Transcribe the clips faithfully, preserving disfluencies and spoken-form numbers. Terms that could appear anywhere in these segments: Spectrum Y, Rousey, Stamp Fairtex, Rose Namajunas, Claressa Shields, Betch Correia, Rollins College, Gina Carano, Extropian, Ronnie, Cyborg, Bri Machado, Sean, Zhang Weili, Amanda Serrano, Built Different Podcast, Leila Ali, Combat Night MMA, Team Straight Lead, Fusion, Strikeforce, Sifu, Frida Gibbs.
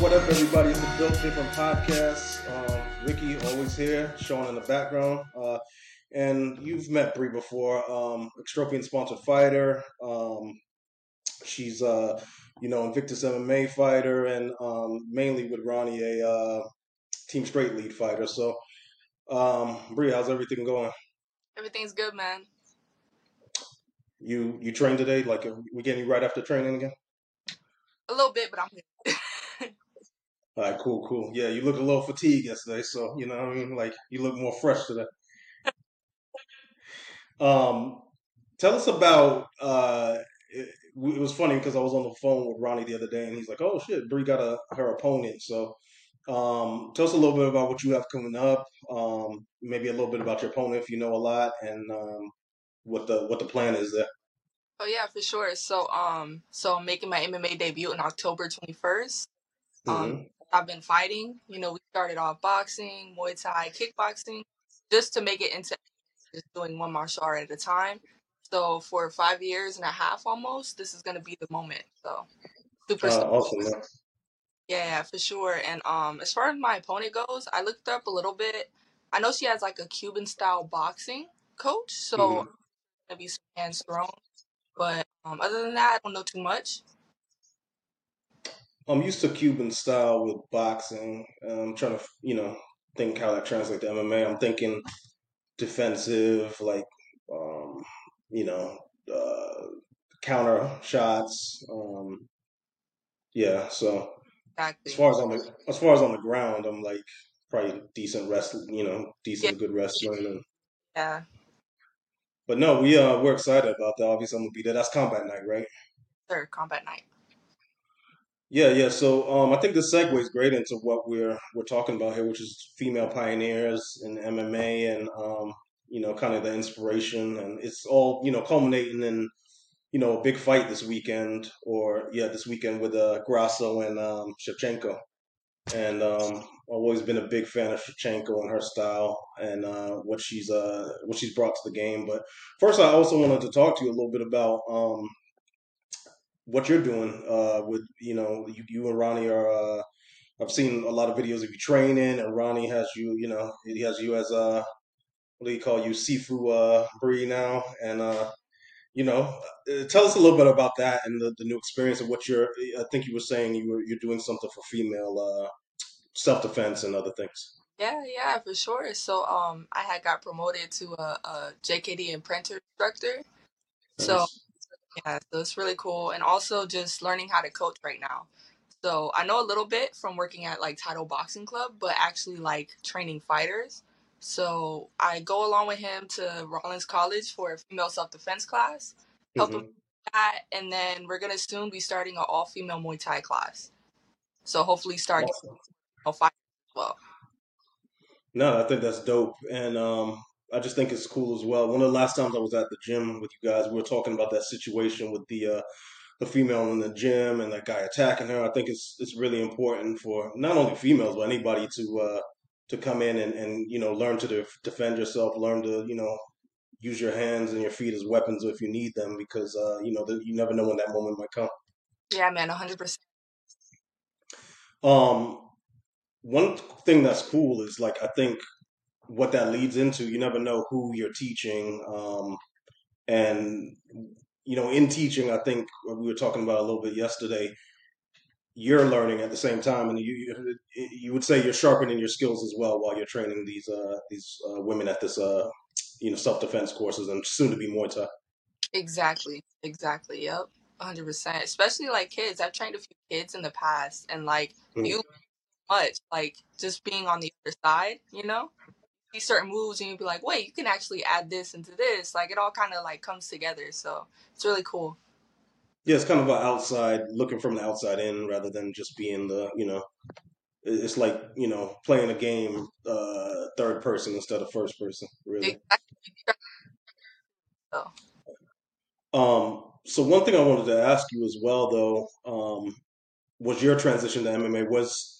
What up, everybody? It's the Built Different Podcast. Um, Ricky always here, Sean in the background. Uh, and you've met Bri before, um, Extropian sponsored fighter. Um, she's, uh, you know, Invictus M M A fighter and um, mainly with Ronnie, a uh, Team Straight Lead fighter. So, um, Bri, how's everything going? Everything's good, man. You you trained today? Like, we getting you right after training again? A little bit, but I'm good. All right, cool, cool. Yeah, you look a little fatigued yesterday, so, you know what I mean? Like, you look more fresh today. um, tell us about, uh, it, it was funny because I was on the phone with Ronnie the other day, and he's like, oh, shit, Bri got a, her opponent. So um, tell us a little bit about what you have coming up, um, maybe a little bit about your opponent if you know a lot, and um, what the what the plan is there. Oh, yeah, for sure. So, um, so I'm making my M M A debut on October twenty-first. Um, mm-hmm. I've been fighting, you know, we started off boxing, Muay Thai, kickboxing, just to make it into just doing one martial art at a time. So for five years and a half almost, this is going to be the moment. So super uh, awesome. Man. Yeah, for sure. And um, as far as my opponent goes, I looked up a little bit. I know she has like a Cuban style boxing coach. So mm-hmm. There'll be some hands thrown. But um, other than that, I don't know too much. I'm used to Cuban style with boxing. I'm trying to, you know, think how that translates to M M A. I'm thinking defensive, like, um, you know, uh, counter shots. Um, yeah. So exactly. as far as on the as far as on the ground, I'm like probably decent wrestling. You know, decent yeah. good wrestling. And, yeah. But no, we uh we're excited about that. Obviously, I'm gonna be there. That's Combat Night, right? Sure, Combat Night. Yeah, yeah. So um, I think this segues great into what we're we're talking about here, which is female pioneers in M M A, and um, you know, kind of the inspiration, and it's all you know culminating in you know a big fight this weekend, or yeah, this weekend with uh, Grasso and um, Shevchenko. And um, I've always been a big fan of Shevchenko and her style and uh, what she's uh, what she's brought to the game. But first, I also wanted to talk to you a little bit about. Um, what you're doing uh, with, you know, you, you and Ronnie are, uh, I've seen a lot of videos of you training, and Ronnie has you, you know, he has you as, uh, what do you call you, Sifu uh, Bri now, and, uh, you know, tell us a little bit about that and the, the new experience of what you're, I think you were saying you were, you're doing something for female uh, self-defense and other things. Yeah, yeah, for sure. So um, I had got promoted to a, a J K D imprinter instructor, nice. so... Yeah, so it's really cool. And also just learning how to coach right now. So I know a little bit from working at like Title Boxing Club, but actually like training fighters. So I go along with him to Rollins College for a female self-defense class, help mm-hmm. him with that. And then we're going to soon be starting an all-female Muay Thai class. So hopefully start awesome. a fight as well. No, I think that's dope. And, um, I just think it's cool as well. One of the last times I was at the gym with you guys, we were talking about that situation with the uh, the female in the gym and that guy attacking her. I think it's it's really important for not only females but anybody to uh, to come in and, and you know learn to def- defend yourself, learn to you know use your hands and your feet as weapons if you need them because uh, you know the, you never know when that moment might come. Yeah, man, one hundred percent. Um, one thing that's cool is like I think. What that leads into, you never know who you're teaching. Um, and, you know, in teaching, I think we were talking about a little bit yesterday, you're learning at the same time. And you you would say you're sharpening your skills as well while you're training these uh, these uh, women at this, uh, you know, self-defense courses and soon to be Muay Thai. Exactly. Exactly. Yep. one hundred percent. Especially like kids. I've trained a few kids in the past and like mm-hmm. you much like just being on the other side, you know? These certain moves and you'd be like, wait, you can actually add this into this. Like it all kind of like comes together. So it's really cool. Yeah. It's kind of an outside looking from the outside in rather than just being the, you know, it's like, you know, playing a game, uh, third person instead of first person. Really. Exactly. So. Um, so one thing I wanted to ask you as well though, um, was your transition to M M A was,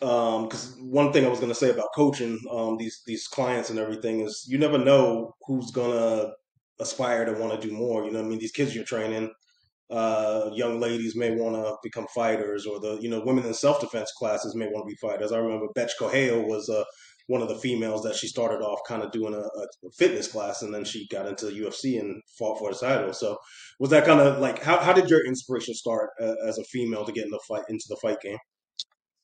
Because um, one thing I was going to say about coaching um, these these clients and everything is you never know who's going to aspire to want to do more. You know what I mean? These kids you're training, uh, young ladies may want to become fighters, or the, you know, women in self-defense classes may want to be fighters. I remember Betch Correia was uh, one of the females that she started off kind of doing a, a fitness class, and then she got into the U F C and fought for the title. So was that kind of like, how, how did your inspiration start uh, as a female to get in the fight, into the fight game?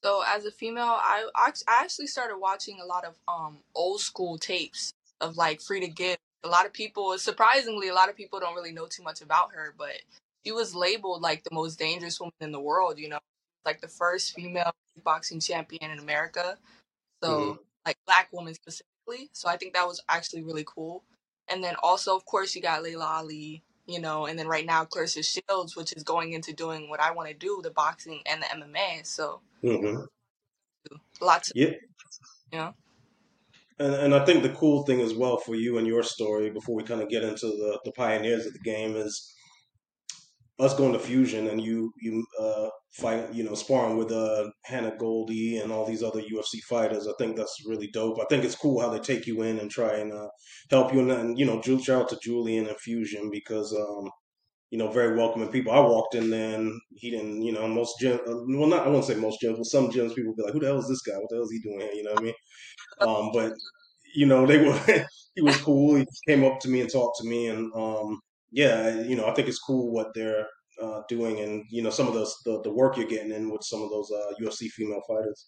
So as a female, I I actually started watching a lot of um old school tapes of like Frida Gibbs. A lot of people, surprisingly, a lot of people don't really know too much about her, but she was labeled like the most dangerous woman in the world, you know, like the first female boxing champion in America. So mm-hmm. like black woman specifically. So I think that was actually really cool. And then also, of course, you got Leila Ali, you know, and then right now Claressa Shields, which is going into doing what I want to do, the boxing and the M M A. So mm-hmm. lots of, yeah. you know. And, and I think the cool thing as well for you and your story, before we kind of get into the, the pioneers of the game, is us going to Fusion and you you uh, fight, you know, sparring with uh, Hannah Goldie and all these other U F C fighters. I think that's really dope. I think it's cool how they take you in and try and uh, help you. And, and, you know, shout out to Julian and Fusion because, um, you know, very welcoming people. I walked in there and he didn't, you know, most gyms, well, not, I won't say most gyms, but some gyms people be like, who the hell is this guy? What the hell is he doing here? You know what I mean? Um, but you know, they were, he was cool. He came up to me and talked to me and, um, yeah, you know, I think it's cool what they're, uh, doing and, you know, some of those, the, the work you're getting in with some of those, uh, U F C female fighters.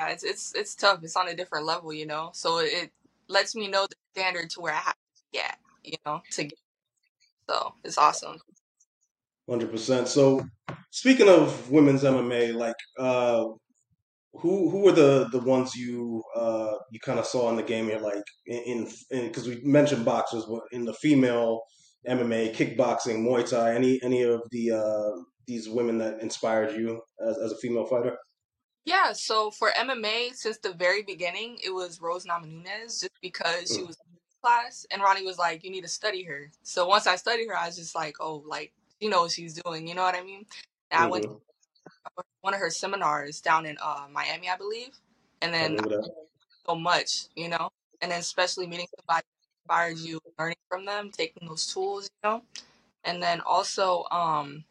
Yeah, it's, it's, it's tough. It's on a different level, you know? So it lets me know the standard to where I have to get, you know, to get, so it's awesome. one hundred percent. So speaking of women's M M A, like, uh, Who who were the, the ones you uh, you kind of saw in the game? You're like in because we mentioned boxers, but in the female M M A, kickboxing, Muay Thai, any any of the uh, these women that inspired you as, as a female fighter? Yeah, so for M M A, since the very beginning, it was Rose Namajunas, just because she mm. was in class, and Ronnie was like, "You need to study her." So once I studied her, I was just like, "Oh, like she knows what she's doing." You know what I mean? And mm-hmm. I went to one of her seminars down in uh, Miami, I believe. And then so much, you know, and then especially meeting somebody that inspires you, learning from them, taking those tools, you know, and then also, um,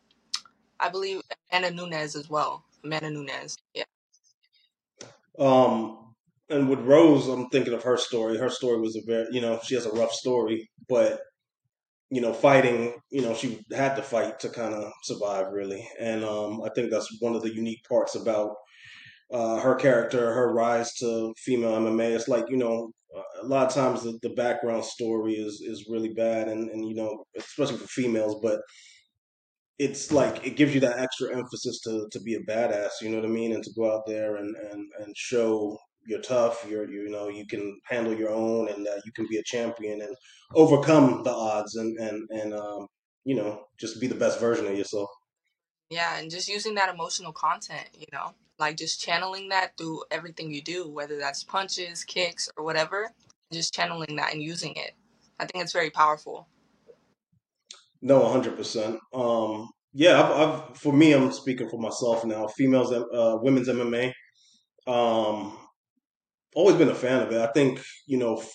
I believe Amanda Nunes as well. Amanda Nunes. Yeah. Um, and with Rose, I'm thinking of her story. Her story was a very, you know, she has a rough story, but you know, fighting, you know, she had to fight to kind of survive, really. And um, I think that's one of the unique parts about uh, her character, her rise to female M M A. It's like, you know, a lot of times the, the background story is, is really bad. And, and, you know, especially for females, but it's like it gives you that extra emphasis to, to be a badass, you know what I mean? And to go out there and, and, and show you're tough, you're, you know, you can handle your own and uh, you can be a champion and overcome the odds and, and, and, um, you know, just be the best version of yourself. Yeah. And just using that emotional content, you know, like just channeling that through everything you do, whether that's punches, kicks or whatever, just channeling that and using it. I think it's very powerful. No, a hundred percent. Um, yeah, I've, I've, for me, I'm speaking for myself now, females, uh, women's M M A, um, always been a fan of it. I think, you know, f-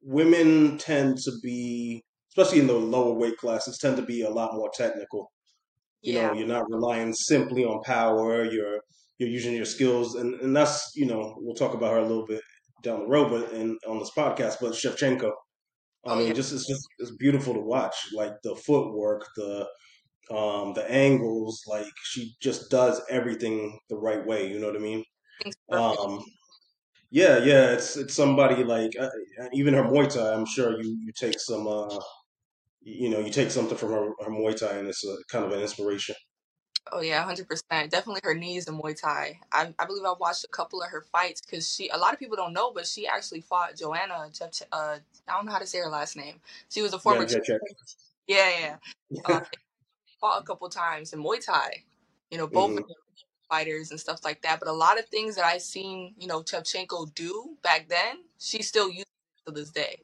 women tend to be, especially in the lower weight classes, tend to be a lot more technical. You yeah. know, you're not relying simply on power. You're you're using your skills. And, and that's, you know, we'll talk about her a little bit down the road but in, on this podcast, but Shevchenko. I mean, yeah. just it's just it's beautiful to watch. Like the footwork, the um, the angles, like she just does everything the right way. You know what I mean? Um Yeah, yeah, it's it's somebody like uh, even her Muay Thai. I'm sure you, you take some, uh, you know, you take something from her, her Muay Thai, and it's a, kind of an inspiration. Oh yeah, one hundred percent. Definitely her knees in Muay Thai. I I believe I watched a couple of her fights because she. A lot of people don't know, but she actually fought Joanna. Jeff, uh, I don't know how to say her last name. She was a former. Yeah, yeah, yeah. yeah. uh, fought a couple times in Muay Thai. You know, both. Mm-hmm. of them. Fighters and stuff like that, but a lot of things that I seen, you know, Shevchenko do back then, she still uses it to this day.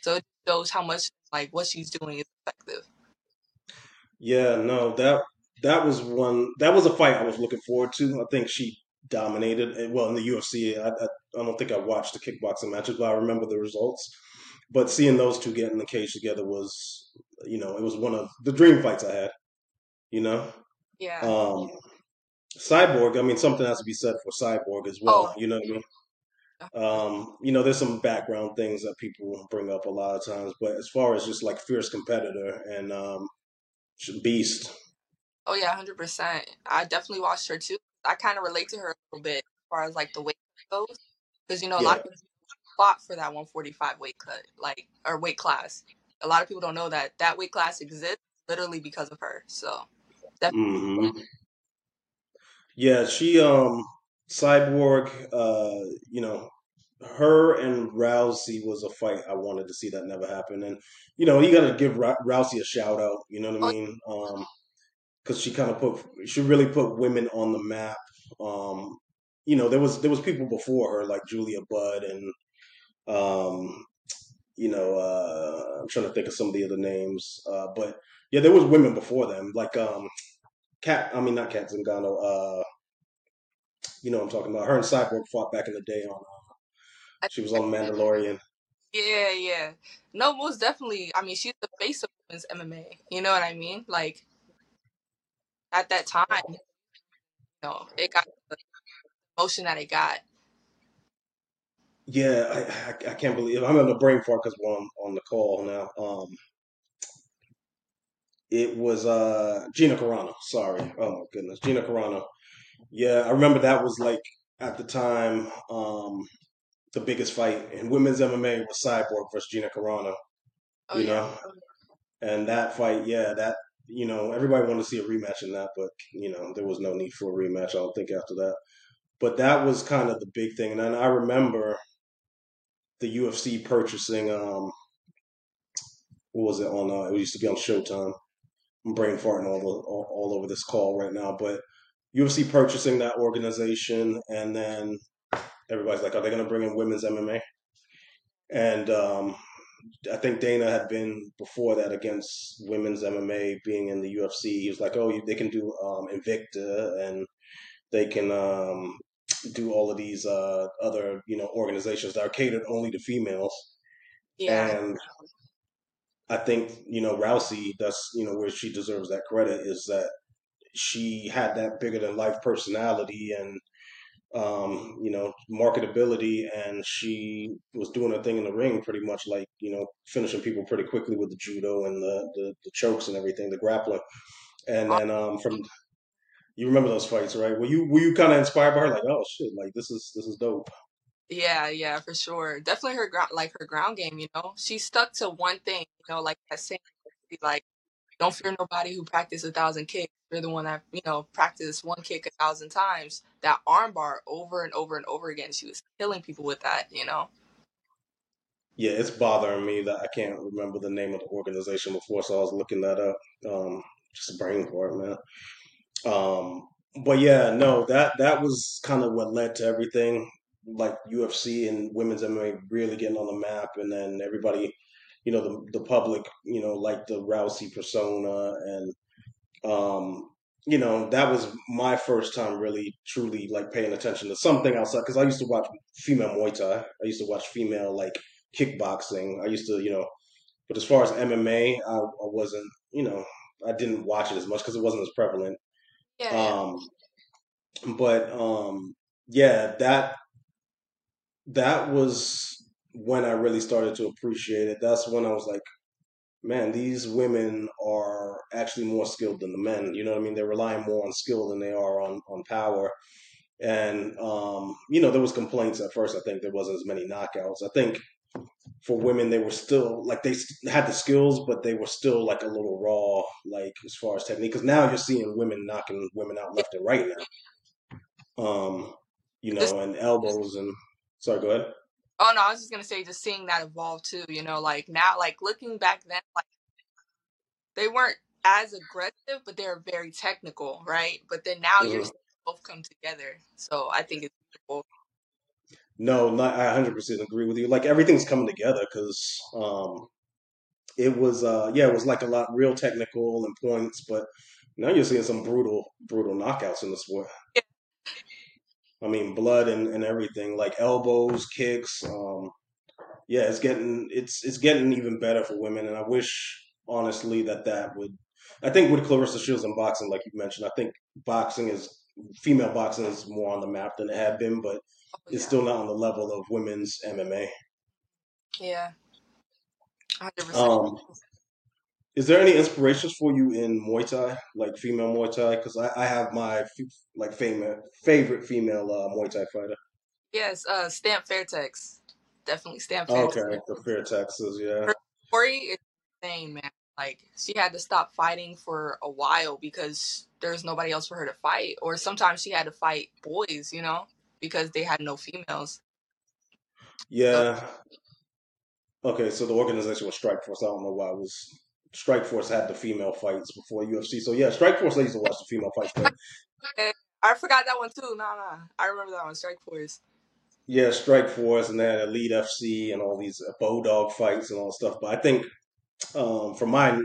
So it shows how much like what she's doing is effective. Yeah, no, that that was one. That was a fight I was looking forward to. I think she dominated. Well, in the U F C, I, I, I don't think I watched the kickboxing matches, but I remember the results. But seeing those two get in the cage together was, you know, it was one of the dream fights I had. you know? Yeah. Um, Cyborg, I mean, something has to be said for Cyborg as well, oh. you know what I mean? Um, you know, there's some background things that people bring up a lot of times, but as far as just like fierce competitor and um, beast. Oh, yeah, one hundred percent. I definitely watched her too. I kind of relate to her a little bit as far as like the weight goes, because, you know, a yeah. lot of people fought for that one forty-five weight cut, like, or weight class. A lot of people don't know that that weight class exists literally because of her. So, definitely. Mm-hmm. Yeah, she, um, Cyborg, uh, you know, her and Rousey was a fight I wanted to see that never happened. And, you know, you got to give R- Rousey a shout out, you know what I mean? Um, because she kind of put, she really put women on the map. Um, you know, there was, there was people before her, like Julia Budd and, um, you know, uh, I'm trying to think of some of the other names. Uh, but yeah, there was women before them, like, um, Kat, I mean, not Kat Zingano, uh, you know what I'm talking about. Her and Cyborg fought back in the day on, uh, she was on Mandalorian. Yeah, yeah. No, most definitely. I mean, she's the face of women's M M A. You know what I mean? Like, at that time, you know, it got the emotion that it got. Yeah, I I, I can't believe it. I'm in a brain fart because we're on, on the call now. Um, it was uh, Gina Carano. Sorry. Oh, my goodness. Gina Carano. Yeah, I remember that was like at the time um, the biggest fight in women's M M A was Cyborg versus Gina Carano. Oh, you yeah. know, and that fight, yeah, that you know everybody wanted to see a rematch in that, but you know there was no need for a rematch. I don't think after that, but that was kind of the big thing. And then I remember the U F C purchasing um, what was it on? Uh, it used to be on Showtime. I'm brain farting all, all all over this call right now, but. U F C purchasing that organization, and then everybody's like, are they going to bring in women's M M A? And um, I think Dana had been before that against women's M M A being in the U F C. He was like, oh, they can do um, Invicta, and they can um, do all of these uh, other, you know, organizations that are catered only to females. Yeah. And I think, you know, Rousey, that's, you know, where she deserves that credit is that she had that bigger than life personality and, um, you know, marketability. And she was doing her thing in the ring pretty much like, you know, finishing people pretty quickly with the judo and the, the, the chokes and everything, the grappling. And then um, from, you remember those fights, right? Were you, were you kind of inspired by her? Like, oh shit, like this is, this is dope. Yeah. Yeah, for sure. Definitely her ground, like her ground game, you know, she stuck to one thing, you know, like that same, like, don't fear nobody who practiced a thousand kicks. You're the one that, you know, practiced one kick a thousand times. That armbar over and over and over again. She was killing people with that, you know? Yeah, it's bothering me that I can't remember the name of the organization before, so I was looking that up. Um, just a brain fart, man. Um, but yeah, no, that, that was kind of what led to everything. Like U F C and women's M M A really getting on the map, and then everybody... you know, the the public, you know, like the Rousey persona. And, um, you know, that was my first time really, truly, like, paying attention to something outside. Because I used to watch female Muay Thai. I used to watch female, like, kickboxing. I used to, you know, but as far as M M A, I, I wasn't, you know, I didn't watch it as much because it wasn't as prevalent. Yeah. Um, yeah. But, um, yeah, that that was... when I really started to appreciate it. That's when I was like, man, these women are actually more skilled than the men. You know what I mean? They're relying more on skill than they are on, on power. And, um, you know, there was complaints at first. I think there wasn't as many knockouts. I think for women, they were still like, they had the skills, but they were still like a little raw, like as far as technique, because now you're seeing women knocking women out left and right now, um, you know, and elbows and sorry, go ahead. Oh, no, I was just going to say just seeing that evolve, too, you know, like now, like looking back then, like they weren't as aggressive, but they're very technical, right? But then now mm-hmm. you're seeing both come together. So I think it's cool. No, not, I one hundred percent agree with you. Like everything's coming together because um, it was, uh, yeah, it was like a lot real technical and points, but now you're seeing some brutal, brutal knockouts in the sport. Yeah. I mean, blood and, and everything, like elbows, kicks. Um, yeah, it's getting it's it's getting even better for women, and I wish honestly that that would I think with Claressa Shields in boxing, like you mentioned, I think boxing is female boxing is more on the map than it had been, but oh, yeah. it's still not on the level of women's M M A. Yeah, one hundred percent. Um, is there any inspirations for you in Muay Thai, like female Muay Thai? Because I, I have my like favorite favorite female uh, Muay Thai fighter. Yes, uh, Stamp Fairtex, definitely Stamp Fairtex. Okay, the Fairtexes, yeah. Her story is insane, man. Like, she had to stop fighting for a while because there's nobody else for her to fight. Or sometimes she had to fight boys, you know, because they had no females. Yeah. So, okay, so the organization was Strikeforce. I don't know why it was. Strikeforce had the female fights before U F C. So, yeah, Strikeforce, I used to watch the female fights. Okay. I forgot that one, too. No, no. I remember that one, Strikeforce. Yeah, Strikeforce, and they had Elite F C and all these Bulldog fights and all stuff. But I think... Um, from my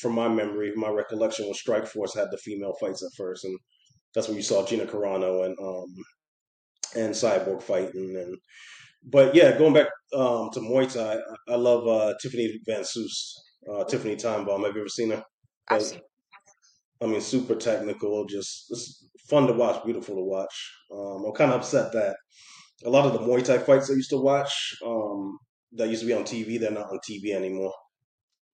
from my memory, my recollection was Strikeforce had the female fights at first, and that's when you saw Gina Carano and um and Cyborg fighting. And but yeah, going back um to Muay Thai, I love uh, Tiffany Van Soos, uh, Tiffany Timebomb. Have you ever seen her? I've seen her. I mean, super technical, just it's fun to watch, beautiful to watch. Um, I'm kind of upset that a lot of the Muay Thai fights I used to watch um, that used to be on T V, they're not on T V anymore.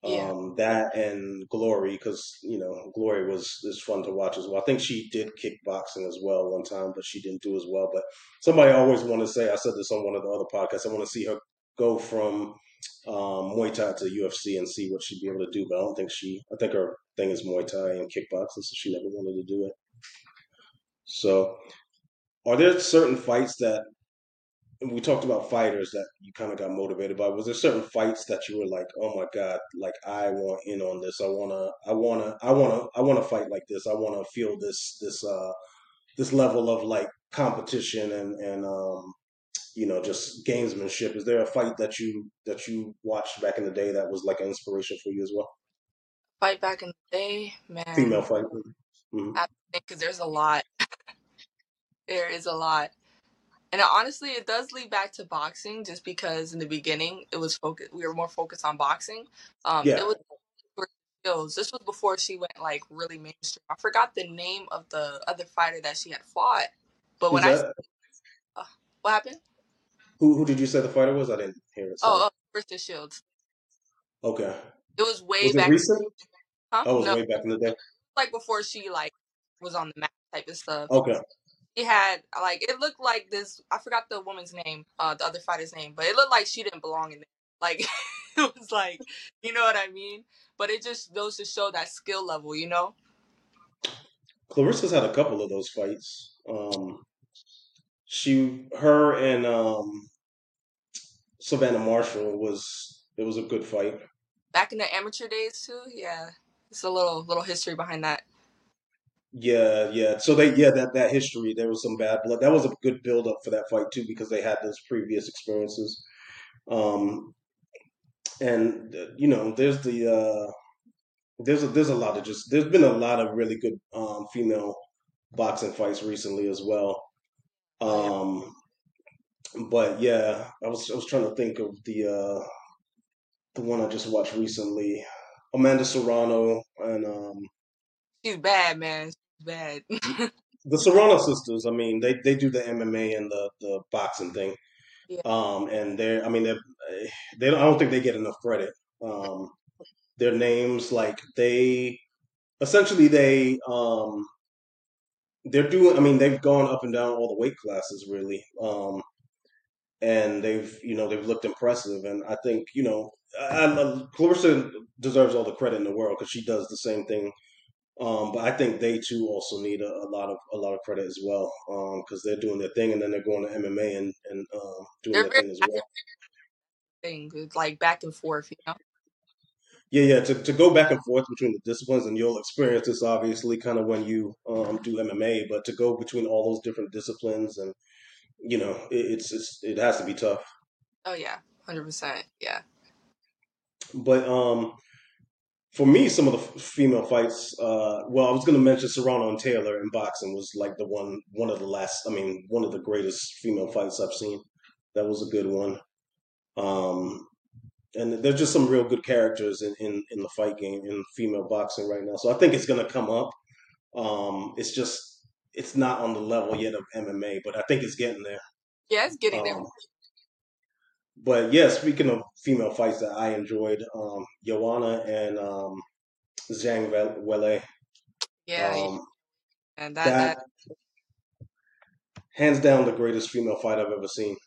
Yeah. Um, that and Glory, because you know Glory was is fun to watch as well. I think she did kickboxing as well one time, but she didn't do as well. But somebody always want to say, I said this on one of the other podcasts, I want to see her go from um, Muay Thai to U F C and see what she'd be able to do. But I don't think she. I think her thing is Muay Thai and kickboxing, so she never wanted to do it. So, are there certain fights that we talked about fighters that you kind of got motivated by? Was there certain fights that you were like, oh my God, like I want in on this. I want to, I want to, I want to, I want to fight like this. I want to feel this, this, uh, this level of like competition and, and, um, you know, just gamesmanship. Is there a fight that you, that you watched back in the day that was like an inspiration for you as well? Fight back in the day, man. Female fight. Mm-hmm. I think, cause there's a lot, there is a lot. And honestly, it does lead back to boxing, just because in the beginning it was focused. We were more focused on boxing. Um, yeah. It was skills. This was before she went like really mainstream. I forgot the name of the other fighter that she had fought, but when Is that... I uh, what happened? Who who did you say the fighter was? I didn't hear it. Sorry. Oh, Claressa uh, Shields. Okay. It was way was back. It recent? In the day. Huh? Oh, it was no. way back in the day. Like before she like was on the map type of stuff. Okay. She had, like, it looked like this, I forgot the woman's name, uh, the other fighter's name, but it looked like she didn't belong in there. Like, it was like, you know what I mean? But it just goes to show that skill level, you know? Claressa's had a couple of those fights. Um, she, her and um, Savannah Marshall was, it was a good fight. Back in the amateur days, too? Yeah. It's a little, little history behind that. Yeah, yeah. So they, yeah, that, that history, there was some bad blood. That was a good build up for that fight too, because they had those previous experiences. Um, and you know, there's the uh, there's a, there's a lot of just there's been a lot of really good um, female boxing fights recently as well. Um, but yeah, I was I was trying to think of the uh, the one I just watched recently, Amanda Serrano and. Um, She's bad, man. She's bad. The Serrano sisters, I mean, they, they do the M M A and the, the boxing thing. Yeah. Um, and they're, I mean, they're, they don't, I don't think they get enough credit. Um, their names, like, they, essentially they, um, they're doing, I mean, they've gone up and down all the weight classes, really. Um, and they've, you know, they've looked impressive. And I think, you know, I, I, Claressa deserves all the credit in the world because she does the same thing. Um, but I think they too also need a, a lot of a lot of credit as well, because um, they're doing their thing and then they're going to M M A and and uh, doing they're their very, thing as well. Thing it's like back and forth, you know. Yeah, yeah. To to go back and forth between the disciplines, and you'll experience this obviously kind of when you um, do M M A. But to go between all those different disciplines, and you know, it, it's it's it has to be tough. Oh yeah, one hundred percent. Yeah. But um. For me, some of the female fights, uh, well, I was going to mention Serrano and Taylor in boxing was like the one, one of the last, I mean, one of the greatest female fights I've seen. That was a good one. Um, And there's just some real good characters in, in, in the fight game, in female boxing right now. So I think it's going to come up. Um, it's just, it's not on the level yet of M M A, but I think it's getting there. Yeah, it's getting um, there. But yeah, speaking of female fights that I enjoyed, um, Joanna and um, Zhang Weili. Yeah, um, and that, that, that hands down the greatest female fight I've ever seen.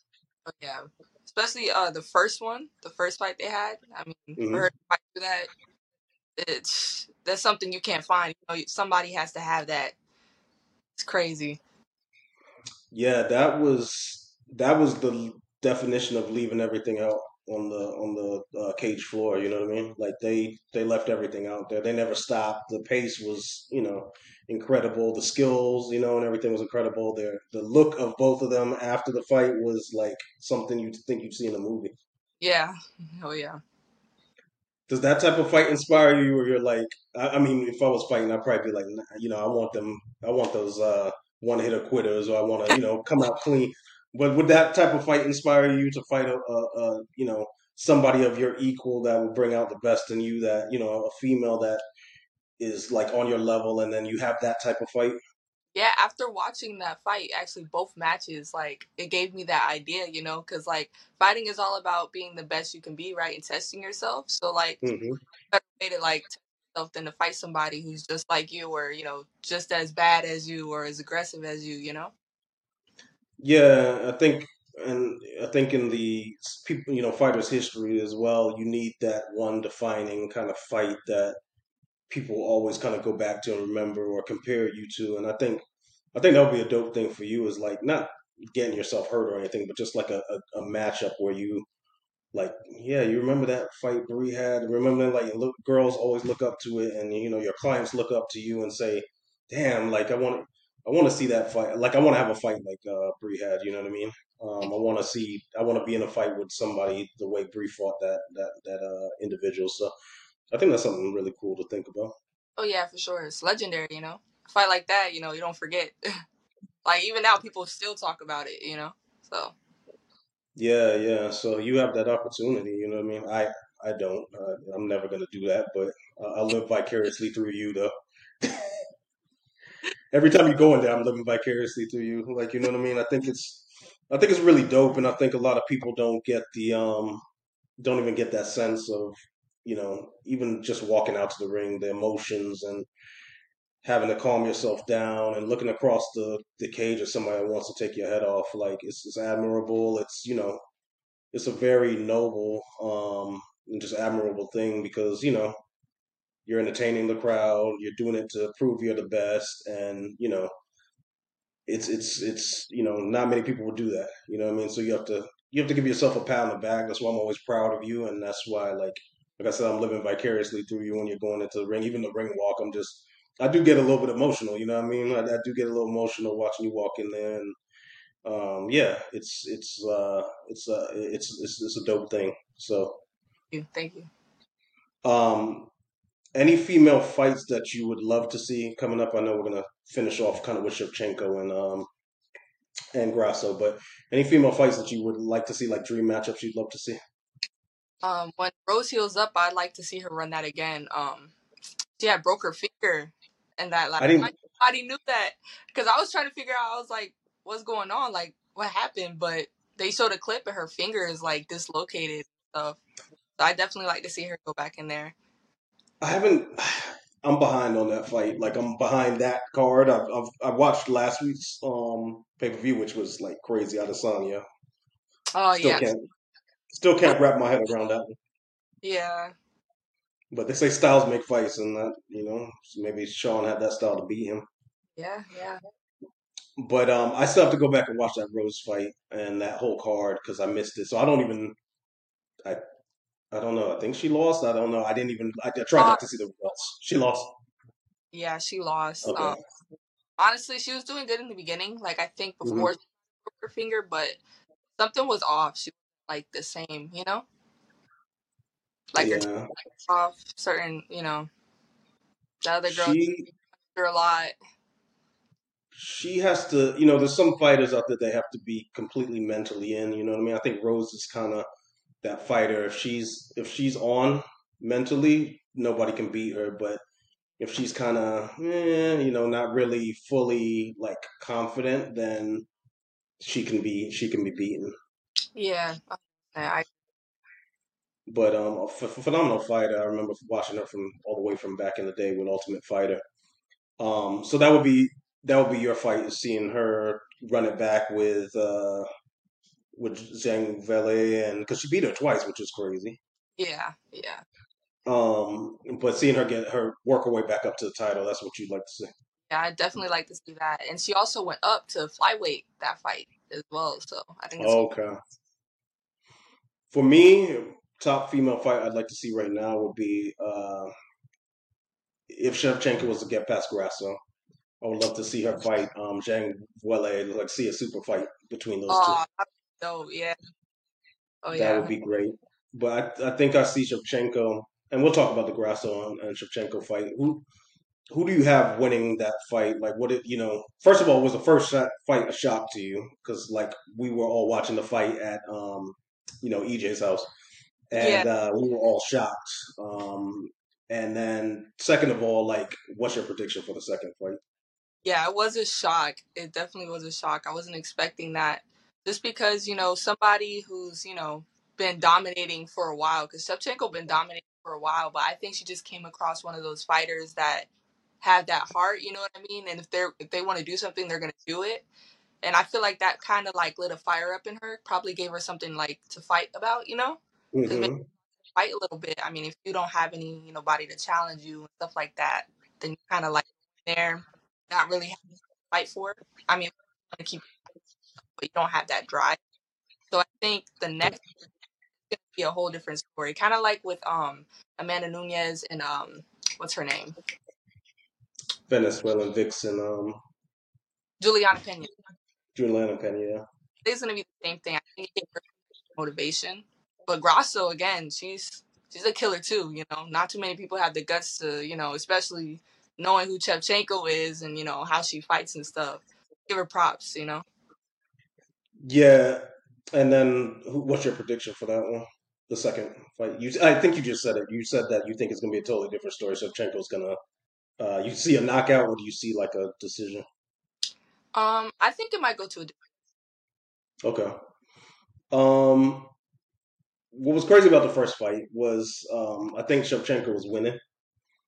Yeah, especially uh, the first one, the first fight they had. I mean, mm-hmm. for her to fight through that, it's that's something you can't find. You know, somebody has to have that. It's crazy. Yeah, that was that was the definition of leaving everything out on the on the uh, cage floor. You know what I mean? Like they they left everything out there. They never stopped. The pace was, you know, incredible. The skills, you know, and everything was incredible. There, the look of both of them after the fight was like something you'd think you'd see in a movie. Yeah. Oh yeah. Does that type of fight inspire you, or you're like, I, I mean, if I was fighting, I'd probably be like, you know, I want them, I want those uh, one-hitter quitters, or I want to, you know, come out clean. But would that type of fight inspire you to fight a, a, a, you know, somebody of your equal that will bring out the best in you, that, you know, a female that is like on your level, and then you have that type of fight? Yeah, after watching that fight, actually both matches, like, it gave me that idea, you know, because, like, fighting is all about being the best you can be, right, and testing yourself. So, like, mm-hmm. better way to, like, test yourself than to fight somebody who's just like you, or, you know, just as bad as you, or as aggressive as you, you know? Yeah, I think, and I think in the, people, you know, fighters' history as well, you need that one defining kind of fight that people always kind of go back to and remember or compare you to. And I think, I think that would be a dope thing for you, is like not getting yourself hurt or anything, but just like a, a, a matchup where you like, yeah, you remember that fight Bri had, remember like look, girls always look up to it. And, you know, your clients look up to you and say, damn, like I want, I want to see that fight. Like I want to have a fight like uh, Bri had, you know what I mean? Um, I want to see, I want to be in a fight with somebody the way Bri fought that, that, that uh, individual. So I think that's something really cool to think about. Oh, yeah, for sure. It's legendary, you know? A fight like that, you know, you don't forget. Like, even now, people still talk about it, you know? So. Yeah, yeah. So you have that opportunity, you know what I mean? I, I don't. Uh, I'm never going to do that, but uh, I live vicariously through you, though. Every time you go in there, I'm living vicariously through you. Like, you know what I mean? I think it's, I think it's really dope, and I think a lot of people don't get the, um, don't even get that sense of, you know, even just walking out to the ring, the emotions and having to calm yourself down and looking across the, the cage at somebody that wants to take your head off. Like, it's, it's admirable. It's, you know, it's a very noble um, and just admirable thing, because, you know, you're entertaining the crowd. You're doing it to prove you're the best. And, you know, it's, it's, it's, you know, not many people would do that. You know what I mean? So you have to, you have to give yourself a pat on the back. That's why I'm always proud of you. And that's why, like, Like I said, I'm living vicariously through you when you're going into the ring. Even the ring walk, I'm just, I do get a little bit emotional, you know what I mean? I, I do get a little emotional watching you walk in there. And um, yeah, it's, it's, uh, it's, uh, it's, it's, it's a dope thing. So. Thank you. Thank you. Um, any female fights that you would love to see coming up? I know we're going to finish off kind of with Shevchenko and, um, and Grasso, but any female fights that you would like to see, like dream matchups you'd love to see? Um, when Rose heals up, I'd like to see her run that again. Um, she had broke her finger, and that like I didn't... nobody knew that, because I was trying to figure out. I was like, "What's going on? Like, what happened?" But they showed a clip, and her finger is like dislocated. So, so I definitely like to see her go back in there. I haven't. I'm behind on that fight. Like I'm behind that card. I've I've I watched last week's um pay per view, which was like crazy. Adesanya. Oh Still yeah. Can't... Still can't wrap my head around that one. Yeah. But they say styles make fights, and that, you know, maybe Sean had that style to beat him. Yeah, yeah. But um, I still have to go back and watch that Rose fight and that whole card, because I missed it. So I don't even, I I don't know. I think she lost. I don't know. I didn't even, I, I tried uh, not to see the results. She lost. Yeah, she lost. Okay. Um, honestly, she was doing good in the beginning. Like, I think before mm-hmm. she broke her finger, but something was off. She like the same, you know, like yeah. her, like, off certain, you know, the other girl her a lot. She has to, you know, there's some fighters out there that have to be completely mentally in, you know what I mean? I think Rose is kind of that fighter. If she's if she's on mentally, nobody can beat her. But if she's kind of, eh, you know, not really fully like confident, then she can be she can be beaten. Yeah, I. But um, a f- phenomenal fighter. I remember watching her from all the way from back in the day with Ultimate Fighter. Um, so that would be that would be your fight, is seeing her run it back with uh, with Zhang Weili, and because she beat her twice, which is crazy. Yeah, yeah. Um, but seeing her get her work her way back up to the title, that's what you'd like to see. Yeah, I definitely like to see that. And she also went up to flyweight that fight as well. So I think that's okay. Cool. For me, top female fight I'd like to see right now would be uh, if Shevchenko was to get past Grasso. I would love to see her fight um, Zhang Weili, like see a super fight between those oh, two. Oh, yeah. Oh, that yeah. would be great. But I, I think I see Shevchenko, and we'll talk about the Grasso and, and Shevchenko fight. Who who do you have winning that fight? Like, what did you know? First of all, was the first shot, fight a shock to you? Because like we were all watching the fight at um, you know E J's house. And yeah. uh, we were all shocked. Um, and then, second of all, like, what's your prediction for the second fight? Yeah, it was a shock. It definitely was a shock. I wasn't expecting that. Just because, you know, somebody who's, you know, been dominating for a while, because Shevchenko been dominating for a while, but I think she just came across one of those fighters that have that heart, you know what I mean? And if they're if they want to do something, they're going to do it. And I feel like that kind of, like, lit a fire up in her, probably gave her something, like, to fight about, you know? Mm-hmm. Fight a little bit. I mean, if you don't have any, you know, body to challenge you and stuff like that, then you kind of like there, not really having to fight for it. I mean, you want to keep, but you don't have that drive. So I think the next is going to be a whole different story, kind of like with um Amanda Nunes and um what's her name, Venezuelan Vixen, um Juliana Pena. Juliana Pena, yeah. It's going to be the same thing. I think it gave her motivation. But Grasso, again, she's she's a killer too, you know. Not too many people have the guts to, you know, especially knowing who Shevchenko is and, you know, how she fights and stuff. Give her props, you know. Yeah. And then who, what's your prediction for that one? The second fight? You, I think you just said it. You said that you think it's going to be a totally different story. Shevchenko's going to uh, – you see a knockout or do you see, like, a decision? Um, I think it might go to a decision. Okay. Um – What was crazy about the first fight was um, I think Shevchenko was winning,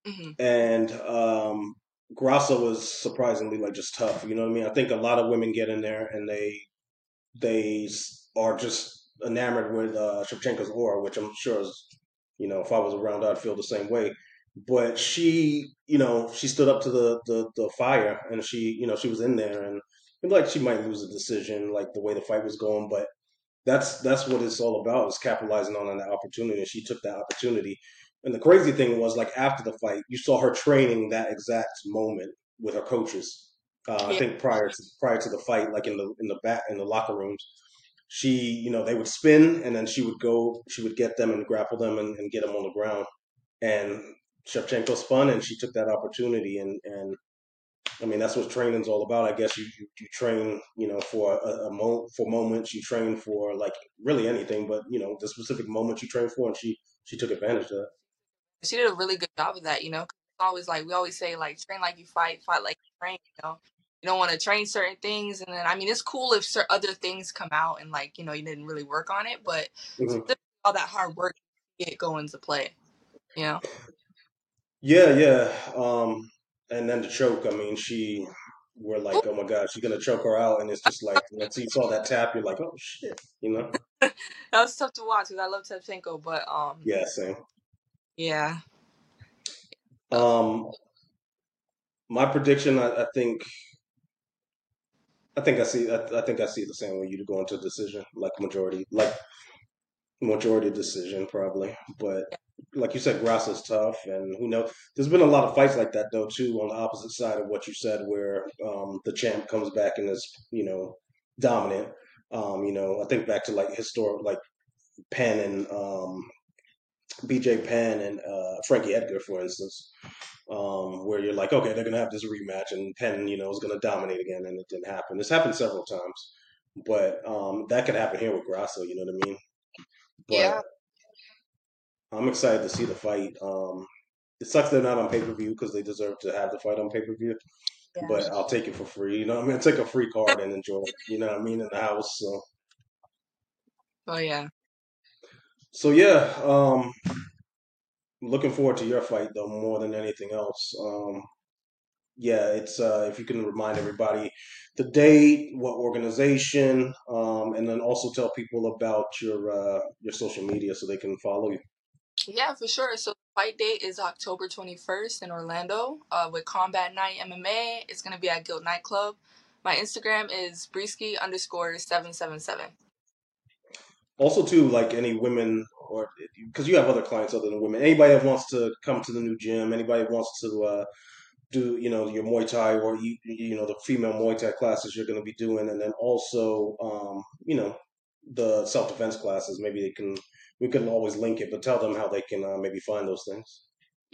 mm-hmm. and um, Grasso was surprisingly like just tough. You know what I mean? I think a lot of women get in there and they they are just enamored with uh, Shevchenko's aura, which I'm sure is, you know, if I was around, I'd feel the same way. But she, you know, she stood up to the the, the fire, and she, you know, she was in there, and, and like she might lose a decision, like the way the fight was going, but. That's that's what it's all about, is capitalizing on that opportunity. And she took that opportunity. And the crazy thing was, like, after the fight, you saw her training that exact moment with her coaches. Uh, yeah. I think prior to prior to the fight, like in the in the back in the locker rooms, she, you know, they would spin and then she would go, she would get them and grapple them and, and get them on the ground. And Shevchenko spun and she took that opportunity. And and I mean, that's what training's all about. I guess you, you, you train, you know, for a, a mo- for moments. You train for, like, really anything, but, you know, the specific moment you train for, and she, she took advantage of that. She did a really good job of that, you know. It's always like, we always say, like, train like you fight, fight like you train, you know. You don't want to train certain things. And then, I mean, it's cool if certain other things come out and, like, you know, you didn't really work on it, but mm-hmm. all that hard work it go into play, you know. Yeah, yeah. Um... And then the choke, I mean, she, we're like, oh my God, she's going to choke her out. And it's just like, once you saw that tap, you're like, oh shit, you know? That was tough to watch because I love Shevchenko, but. um, Yeah, same. Yeah. Um, My prediction, I, I think, I think I see, I, I think I see it the same way. You'd go into a decision, like majority, like majority decision probably, but. Yeah. Like you said, Grasso's tough, and who knows? There's been a lot of fights like that, though, too, on the opposite side of what you said, where um, the champ comes back and is, you know, dominant. Um, you know, I think back to, like, historic, like, Penn and um, B J Penn and uh, Frankie Edgar, for instance, um, where you're like, okay, they're going to have this rematch, and Penn, you know, is going to dominate again, and it didn't happen. It's happened several times, but um, that could happen here with Grasso, you know what I mean? But yeah. I'm excited to see the fight. Um, it sucks they're not on pay-per-view because they deserve to have the fight on pay-per-view. Yeah. But I'll take it for free. You know what I mean? I'll take a free card and enjoy it. You know what I mean? In the house. So. Oh, yeah. So, yeah. Um, looking forward to your fight, though, more than anything else. Um, yeah, it's uh, if you can remind everybody the date, what organization, um, and then also tell people about your uh, your social media so they can follow you. Yeah, for sure. So the fight date is October twenty-first in Orlando uh, with Combat Night M M A. It's going to be at Guild Nightclub. My Instagram is Brisky underscore seven seven seven. Also, too, like any women, or because you have other clients other than women, anybody that wants to come to the new gym, anybody that wants to uh, do, you know, your Muay Thai or, you, you know, the female Muay Thai classes you're going to be doing. And then also, um, you know, the self-defense classes, maybe they can. We can always link it, but tell them how they can uh, maybe find those things.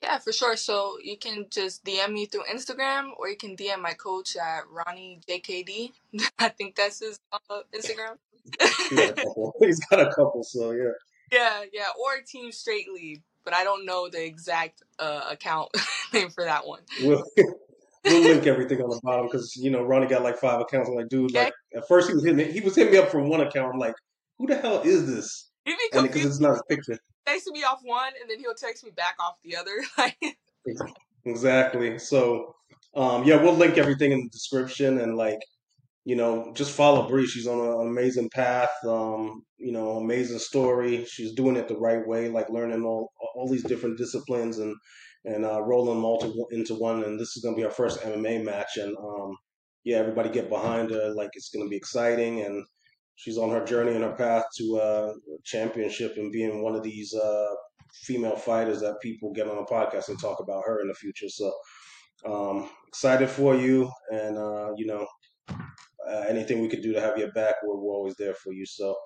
Yeah, for sure. So you can just D M me through Instagram, or you can D M my coach at Ronnie J K D. I think that's his uh, Instagram. He's got a couple. He's got a couple, so yeah. Yeah, yeah, or Team Straight Lead, but I don't know the exact uh, account name for that one. We'll, we'll link everything on the bottom because you know Ronnie got like five accounts. I'm like, dude, like at first he was hitting me, he was hitting me up from one account. I'm like, who the hell is this? Because it's not a picture. Texting me off one, and then he'll text me back off the other. Exactly. So, um, yeah, we'll link everything in the description, and like, you know, just follow Bri. She's on an amazing path. Um, you know, amazing story. She's doing it the right way, like learning all all these different disciplines and and uh, rolling them all to, into one. And this is gonna be our first M M A match, and um, yeah, everybody get behind her. Like, it's gonna be exciting and. She's on her journey and her path to uh, championship and being one of these uh, female fighters that people get on a podcast and talk about her in the future. So um, excited for you. And, uh, you know, uh, anything we could do to have your back, we're, we're always there for you. So,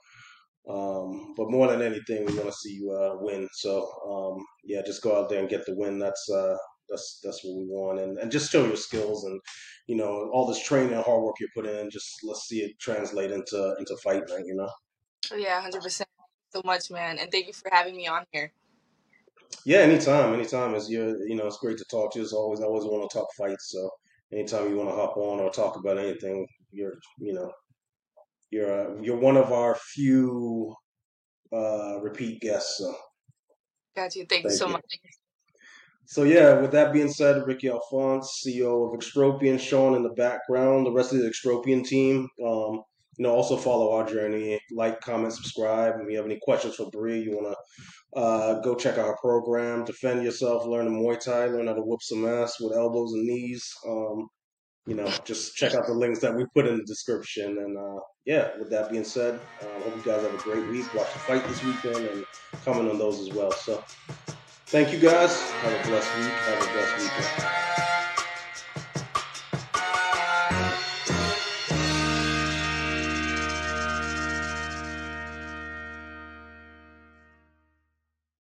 um, but more than anything, we want to see you uh, win. So, um, yeah, just go out there and get the win. That's uh, that's that's what we want. And, and just show your skills and, you know, all this training and hard work you put in, just let's see it translate into into fight night, you know? Yeah, one hundred percent. Thank you so much, man. And thank you for having me on here. Yeah, anytime. Anytime. It's, you know, it's great to talk to you. As always, I always want to talk fights. So anytime you want to hop on or talk about anything, you're, you know, you're, uh, you're one of our few uh, repeat guests. So. Got you. Thank, thank you so you. much. So, yeah, with that being said, Ricky Alphonse, C E O of Extropian, Sean in the background, the rest of the Extropian team. Um, you know, also follow our journey, like, comment, subscribe. If you have any questions for Bri, you want to uh, go check out her program, defend yourself, learn the Muay Thai, learn how to whoop some ass with elbows and knees. Um, you know, just check out the links that we put in the description. And, uh, yeah, with that being said, I uh, hope you guys have a great week. Watch the fight this weekend and comment on those as well. So. Thank you guys. Have a blessed week. Have a blessed weekend.